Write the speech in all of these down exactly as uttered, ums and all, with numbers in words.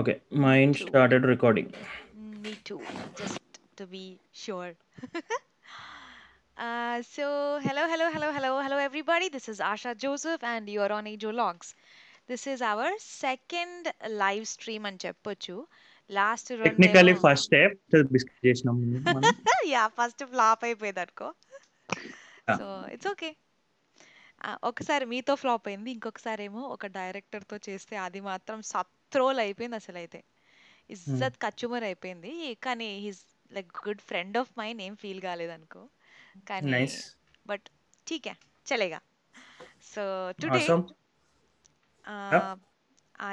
Okay, mine True. started recording. Me too, just to be sure. Uh, so, hello, hello, hello, hello, hello, everybody. This is Asha Joseph, and you are on Ajo Logs. This is our second live stream on Cheppochu. Last run. Technically, first step. Yeah, first flop అయిపోయింది అనుకో. So it's okay. ఒకసారి మీతో flop అయింది, ఇంకొకసారి ఏమో ఒక డైరెక్టర్తో చేస్తే అది మాత్రం సత్రోల్ అయిపోయింది. అసలు అయితే ఇజ్జత్ కచ్చుమర్ అయిపోయింది. కానీ he's like good friend of mine, ఏం ఫీల్ కాలేదనుకో. కానీ బట్ ఠీకే చలేగా. So today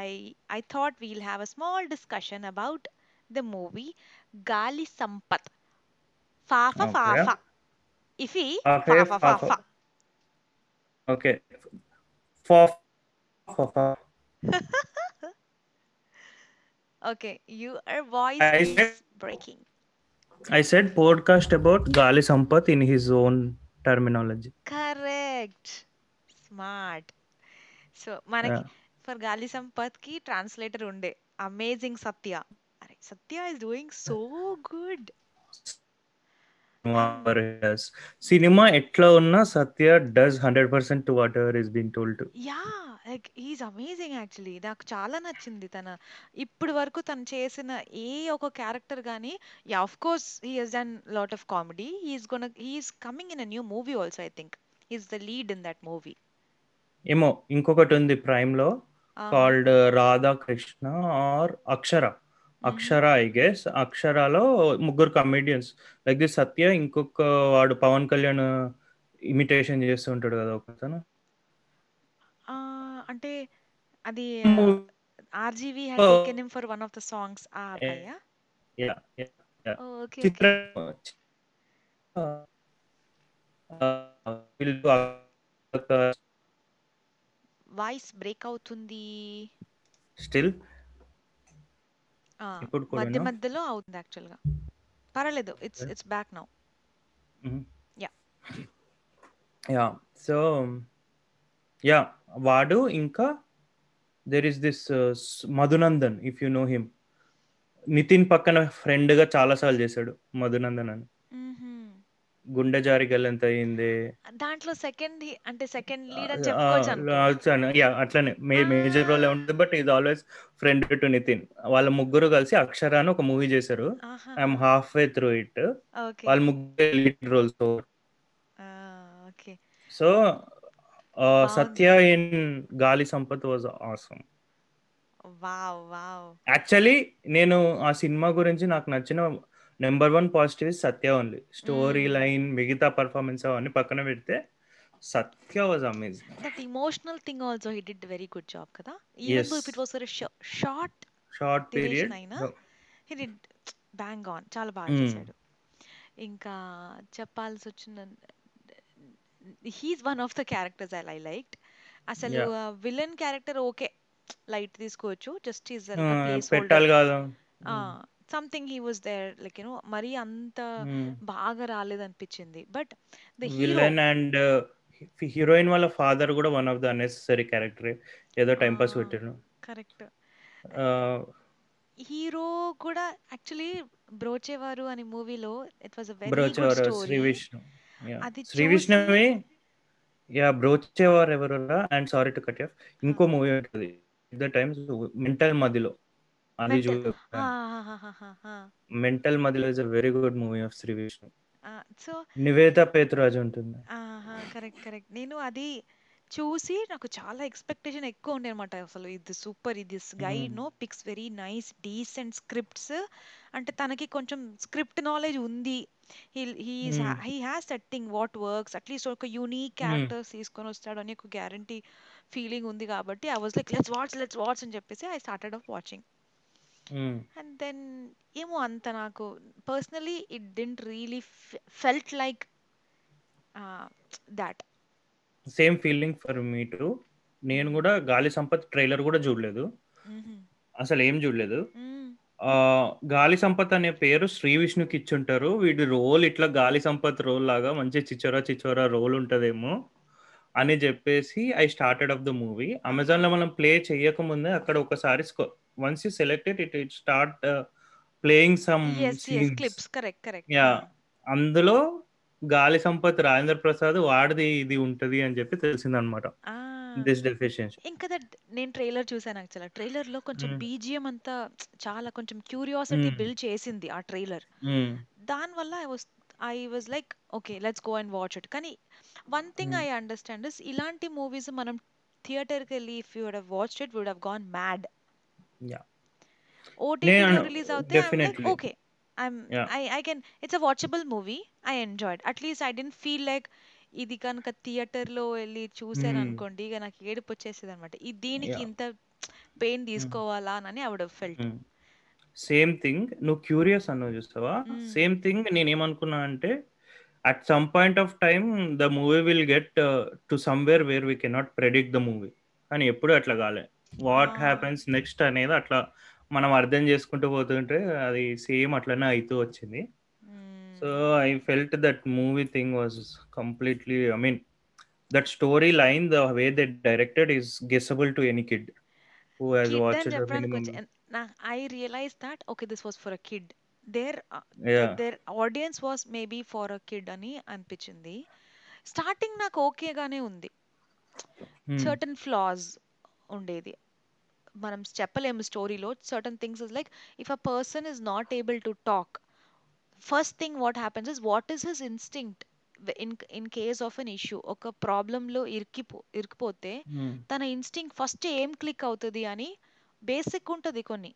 I I thought we'll have a small discussion about the movie Gaali Sampath. ఫాఫా ఫాఫా ఇఫీ ఫాఫా ఫాఫా. Okay. Fof, fof, fof. Okay, your voice I is said, breaking. I said podcast about Gali Sampath in his own terminology. Correct. Smart. So, manaki yeah. for Gali Sampath ki translator unde. Amazing Satya. Satya is doing so good. Cinema ఎట్లా ఉన్నా Satya does hundred percent whatever is being told. Yeah like he's amazing actually. నాకు చాలా నచ్చింది తన ఇప్పటి వరకు తను చేసిన ఏ ఒక క్యారెక్టర్ కానీ. Yeah of course he has done lot of comedy. He's gonna he's coming in a new movie also. I think he's the lead in that movie. ఏమో ఇంకొకటి ఉంది ప్రైమ్ లో called Radhakrishna or Akshara. Akshara I guess. అక్షరాలో ముగ్గురు comedians like the సత్య, ఇంకొక వాడు Pawan Kalyan imitation చేస్తూ ఉంటాడు కదా ఒకతను. అంటే అది RGV had taken him for one of the songs. ఆ అబ్బాయా? Yeah yeah. Okay. Chitra voice break అవుతుంది స్టిల్. మధ్య మధ్యలో అవుతుంది యాక్చువల్ గా. పర్లేదు, it's it's back now. Yeah yeah. So yeah వాడు ఇంకా there is this Madhunandan, if you know him. Nithin పక్కన ఫ్రెండ్ గా చాలా సార్లు చేశాడు మధునందన్ అని. గుండె జారి గల్లంత అయింది దాంట్లో సెకండ్ అంటే సెకండ్ లీడ్ అని చెప్పుకోవచ్చు. యా అట్లానే మేజర్ రోల్ ఉంటుంది but is always friend to Nithin. వాళ్ళ ముగ్గురు కలిసి అక్షరాను ఒక మూవీ చేశారు. I'm half way through it. వాళ్ళ ముగ్గురు lead roles. So Satya in Gaali Sampath was awesome. Wow wow. Actually నేను ఆ సినిమా గురించి నాకు నచ్చిన number one positive is Satya only. Story line మిగతా పర్ఫార్మెన్స్ అవన్నీ పక్కన పెడితే Satya was amazing. That emotional thing also he did very good job కదా. Even though if it was for a short short period he did bang on. చాలా బాగా చేశాడు. ఇంకా చెప్పాల్సి వచ్చిన he is one of the characters I liked. అసలు villain character okay light తీసుకోవచ్చు. Just he is a placeholder. పెట్టాలి కదా something he was there like you know mari anta baaga raled anpichindi but the villain hero, and uh, heroine wala father kuda one of the unnecessary character edo time pass pettanu. Correct. uh, hero kuda actually brochevaru ani movie lo it was a very brochevaru, good story. Sri Vishnu. Yeah, adi Sri Vishnu me. Yeah, brochevaru evarora. And sorry to cut you off. Inko movie untadi at the times Mental Madhilo. Mental Madhilo is a very good movie of Sri Vishnu. Uh, so Niveada Petraj ఉంటుంది. ఆహా correct correct. నేను అది చూసి నాకు చాలా expectation ఎక్కువ ఉండే అన్నమాట. అసలు ఇది సూపర్, ఇది guy no picks very nice decent scripts. అంటే తనకి కొంచెం స్క్రిప్ట్ నాలెడ్జ్ ఉంది. He he he has that thing what works. At least ఒక యూనిక్ క్యారెక్టర్స్ తీసుకొని వస్తాడు అని ఒక గ్యారంటీ ఫీలింగ్ ఉంది కాబట్టి I was like let's watch let's watch అని చెప్పేసి I started off watching. And then ఏమో అంత నాకు personally it didn't really felt like that. Same feeling for me too. నేను కూడా గాలి సంపత్ ట్రైలర్ కూడా చూడలేదు అసలు, ఏం చూడలేదు. గాలి సంపత్ అనే పేరు శ్రీ విష్ణుకి ఇచ్చుంటారు. వీడి రోల్ ఇట్లా గాలి సంపత్ రోల్ లాగా మంచి చిచ్చోరా చిచ్చోరా రోల్ ఉంటదేమో అని చెప్పేసి I started off the movie. Amazon లో మనం ప్లే చేయకముందే అక్కడ ఒకసారి once you select it, it it start uh, playing some yes, scenes. Yes, clips. Correct, correct. Yeah. అందులో గాలి సంపత్ రాజేంద్ర ప్రసాద్ వాడిది ఇది ఉంటది అని చెప్పి తెలిసిందనమాట. ఇంకా నేను ట్రైలర్ చూసాను యాక్చువల్. ట్రైలర్ లో కొంచెం బీజిఎం అంతా చాలా కొంచెం క్యూరియాసిటీ బిల్డ్ చేసింది ఆ ట్రైలర్. దానివల్ల I was I was like okay let's go and watch it. కానీ one thing I understand is ఇలాంటి మూవీస్ మనం థియేటర్కి వెళ్ళి if you would have watched it would have gone mad. OTT release అవుతే okay I'm yeah. I I can it's a watchable movie. I enjoyed. At least I didn't feel like ఇది కనుక theatre లో వెళ్ళి చూసాను అనుకోండి ఇక నాకు ఏడుపు వచ్చేసేది అనమాట. ఇది దీనికి ఇంత పెయిన్ తీసుకోవాలా అని I would have felt. Same thing నువ్వు క్యూరియస్ అన్నావు చూస్తావా, సేమ్ థింగ్ నేనేమనుకున్నా అంటే at some point of time the movie will get to somewhere where we can not predict the movie. కానీ ఎప్పుడు అట్లా కాలే, వాట్ హ్యాపెన్స్ నెక్స్ట్ అనేది అట్లా మనం అర్థం చేసుకుంటూ పోతుంటే అది సేమ్ అట్లనే అవుతూ వచ్చింది. So I felt that movie thing was completely, I mean that story line the way they directed is guessable to any kid who has watched it. I realise that okay this was for a kid, their their audience was maybe for a kid అని అనిపించింది. Starting నాకు ఓకేగానే ఉంది, certain floss ఉండేది మనం చెప్పలేము స్టోరీలో. Certain things is like if a person is not able to talk, first thing what happens is what is his instinct in in case of an issue. ఒక ప్రాబ్లంలో ఇరికిపో ఇరికిపోతే తన ఇన్స్టింక్ట్ ఫస్ట్ ఏం click అవుతుంది అని బేసిక్ ఉంటుంది. కొన్ని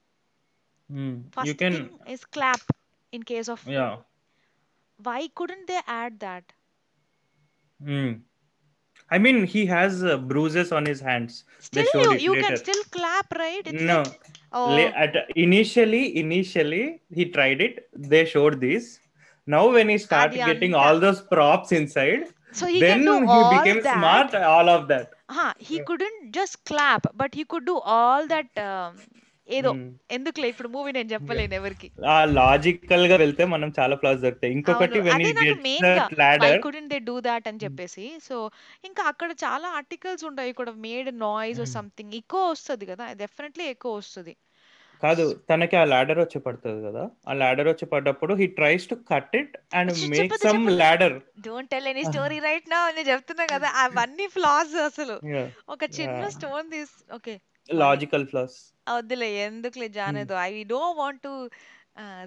first thing is clap in case of, why couldn't they add that? I mean, he has uh, bruises on his hands. Still, you, you can still clap, right? It's no. Like, oh. At, initially, initially, he tried it. They showed this. Now, when he started Adianta. getting all those props inside, so he then he became that. smart, all of that. Uh-huh. He yeah. couldn't just clap, but he could do all that. Um, ఏదో ఎందుకులే ఇప్పుడు movie నేను చెప్పలేను ఎవరికి. ఆ logical గా వెళ్తే మనం చాలా ప్లాస్ దొరుకుతాయి. ఇంకొకటి couldn't they do that అని చెప్పేసి. సో ఇంకా అక్కడ చాలా ఆర్టికల్స్ ఉంటాయి ఇక్కడ మేడ్ నాయిస్ ఆర్ సంథింగ్ ఎక్కువ వస్తుంది కదా, డెఫినెట్లీ ఎక్కువ వస్తుంది కాదు తనకి. ఆ లాడర్ వచ్చి పడుతుంది కదా, ఆ లాడర్ వచ్చి పడ్డప్పుడు he tries to cut it and make some ladder. Don't tell any story right now అని చెప్తున్నా కదా, అవన్నీ ఫ్లాస్ అసలు. ఒక చిన్న స్టోన్ తీస్ ఓకే లాజికల్ ఫ్లాస్ వద్దులే ఎందుకులే జానేదో. I don't want to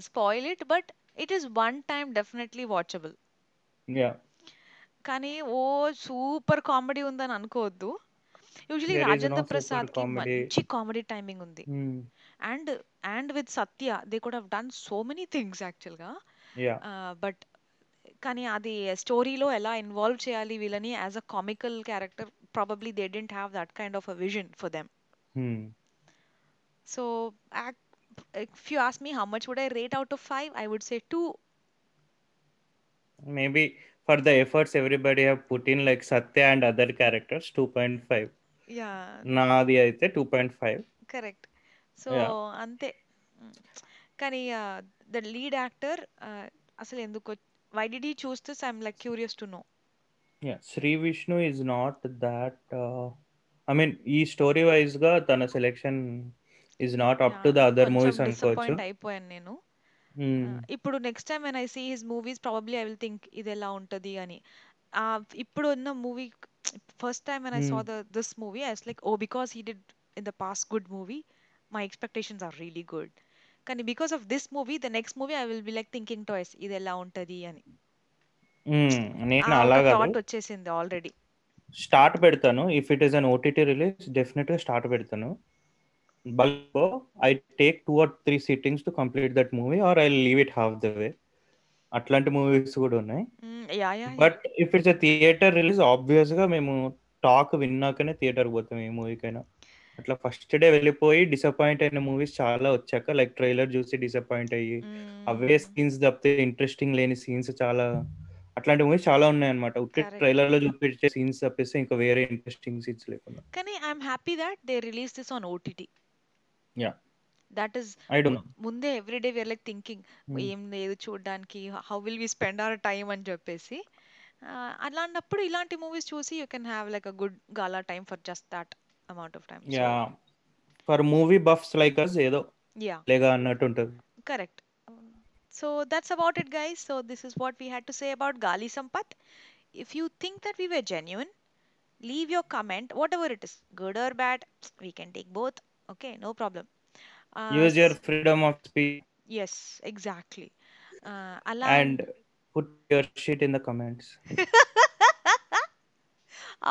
spoil it but it is one time definitely watchable. కానీ ఓ సూపర్ కామెడీ ఉందని అనుకోవద్దు. యూజువలీ రాజేంద్ర ప్రసాద్ కి మంచి కామెడీ టైమింగ్ ఉంది. And and with Satya they could have done so many things actual గా. బట్ కానీ అది స్టోరీలో ఎలా ఇన్వాల్వ్ చేయాలి వీళ్ళని as a comical character, probably they didn't have that kind of a vision for them. So, if you ask me how much would I rate out of five, I would say two. Maybe for the efforts everybody have put in, like Satya and other characters, two point five. Yeah. Naadi aithe two point five. Correct. So, ante. Kani, the lead actor, asal enduko, why did he choose this? I'm like curious to know. Yeah, Sri Vishnu is not that, uh, I mean, ee story wise ga tana selection is not up yeah, to the other movies అనుకోవచ్చు. అయిపోయాను నేను. ఇప్పుడు next time when I see his movies probably I will think ఇది ఎలా ఉంటుంది అని. ఇప్పుడు ఉన్న movie first time when I saw the this movie I was like oh because he did in the past good movie my expectations are really good. కానీ because of this movie the next movie I will be like thinking toys ఇది ఎలా ఉంటుంది అని thought వచ్చేసింది already. Start పెడతాను if it is on OTT release definite గా start పెడతాను. Bulko, I take two or three sittings to complete that movie or I'll leave it half the way. Atlantic movies kuda unnai. Yeah, yeah. But yeah. if it's a theater release, obviously, మేము talk విన్నాకనే theatre పోతాం ఏ మూవీకైనా. అట్లా first day వెళ్ళిపోయి disappoint అయిన movies చాలా వచ్చాక లైక్ ట్రైలర్ చూసి డిసప్పాయింట్ అయ్యి అవే సీన్స్ తప్పితే ఇంట్రెస్టింగ్ లేని సీన్స్ చాలా అట్లాంటి మూవీస్ చాలా ఉన్నాయన్నమాట. ఉట్టి ట్రైలర్ లో చూపించే సీన్స్ తప్పిస్తే ఇంకా వేరే ఇంట్రెస్టింగ్ సీన్స్ లేకుండా. కానీ I'm happy that they release this on OTT. Yeah. That is, I don't know. Munde every day we are like thinking, em edu chudaniki, how will we spend our time and jeppesi. Alanappudu ilanti movies chusi you can have like a good gala time for just that amount of time. Yeah. So, for movie buffs like us ఏదో లేగా అన్నట్టు ఉంటది. Correct. So that's about it guys. So this is what we had to say about Gali Sampath. If you think that we were genuine, leave your comment, whatever it is, good or bad, we can take both. Okay, no problem. Uh, use your freedom of speech. Yes, exactly. Uh, allow and put your shit in the comments.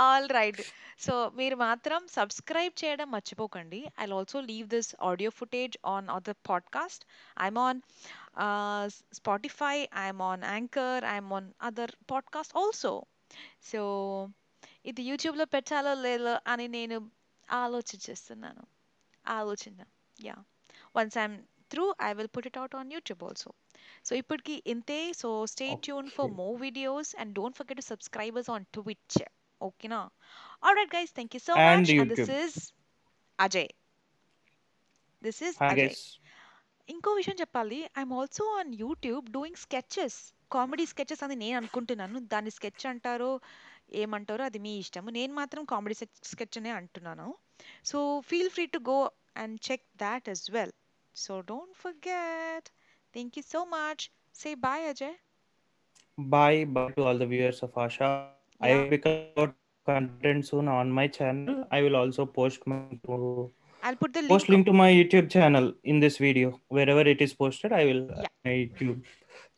All right. So మీరు మాత్రం subscribe చేయడం మర్చిపోకండి. I also leave this audio footage on the podcast. I'm on Spotify, I'm on Anchor, I'm on other podcast also. So ఇది యూట్యూబ్లో పెట్టాలో లేదో అని నేను ఆలోచించేస్తున్నాను. ఆలోచన yeah once I'm through I will put it out on YouTube also. So ఇప్పటికి ఇంతే. So stay tune for more videos and don't forget to subscribers on Twitch. Okay na. All right guys, thank you so and much. YouTube. And this is Ajay. This is Hi, Ajay. Inko vision cheppali, I'm also on YouTube doing sketches. Comedy sketches ani nenu anukuntunanu. Dani sketch antaro em antaro adi mee ishtamu. Nenu matram comedy sketch ne antunanu. So feel free to go and check that as well. So don't forget. Thank you so much. Say bye Ajay. Bye bye to all the viewers of Asha. Yeah. I will record content soon on my channel. I will also post my to, I'll put the link post link to my YouTube channel in this video. Wherever it is posted, I will yeah. my YouTube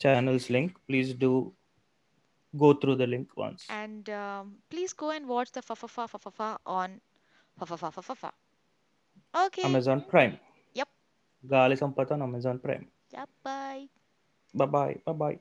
channel's link. Please do go through the link once. And um, please go and watch the fa fa fa fa fa on fa fa fa fa fa. Okay. Amazon Prime. Yep. Gali Sampath on Amazon Prime. Yep. Bye. Bye bye. Bye bye.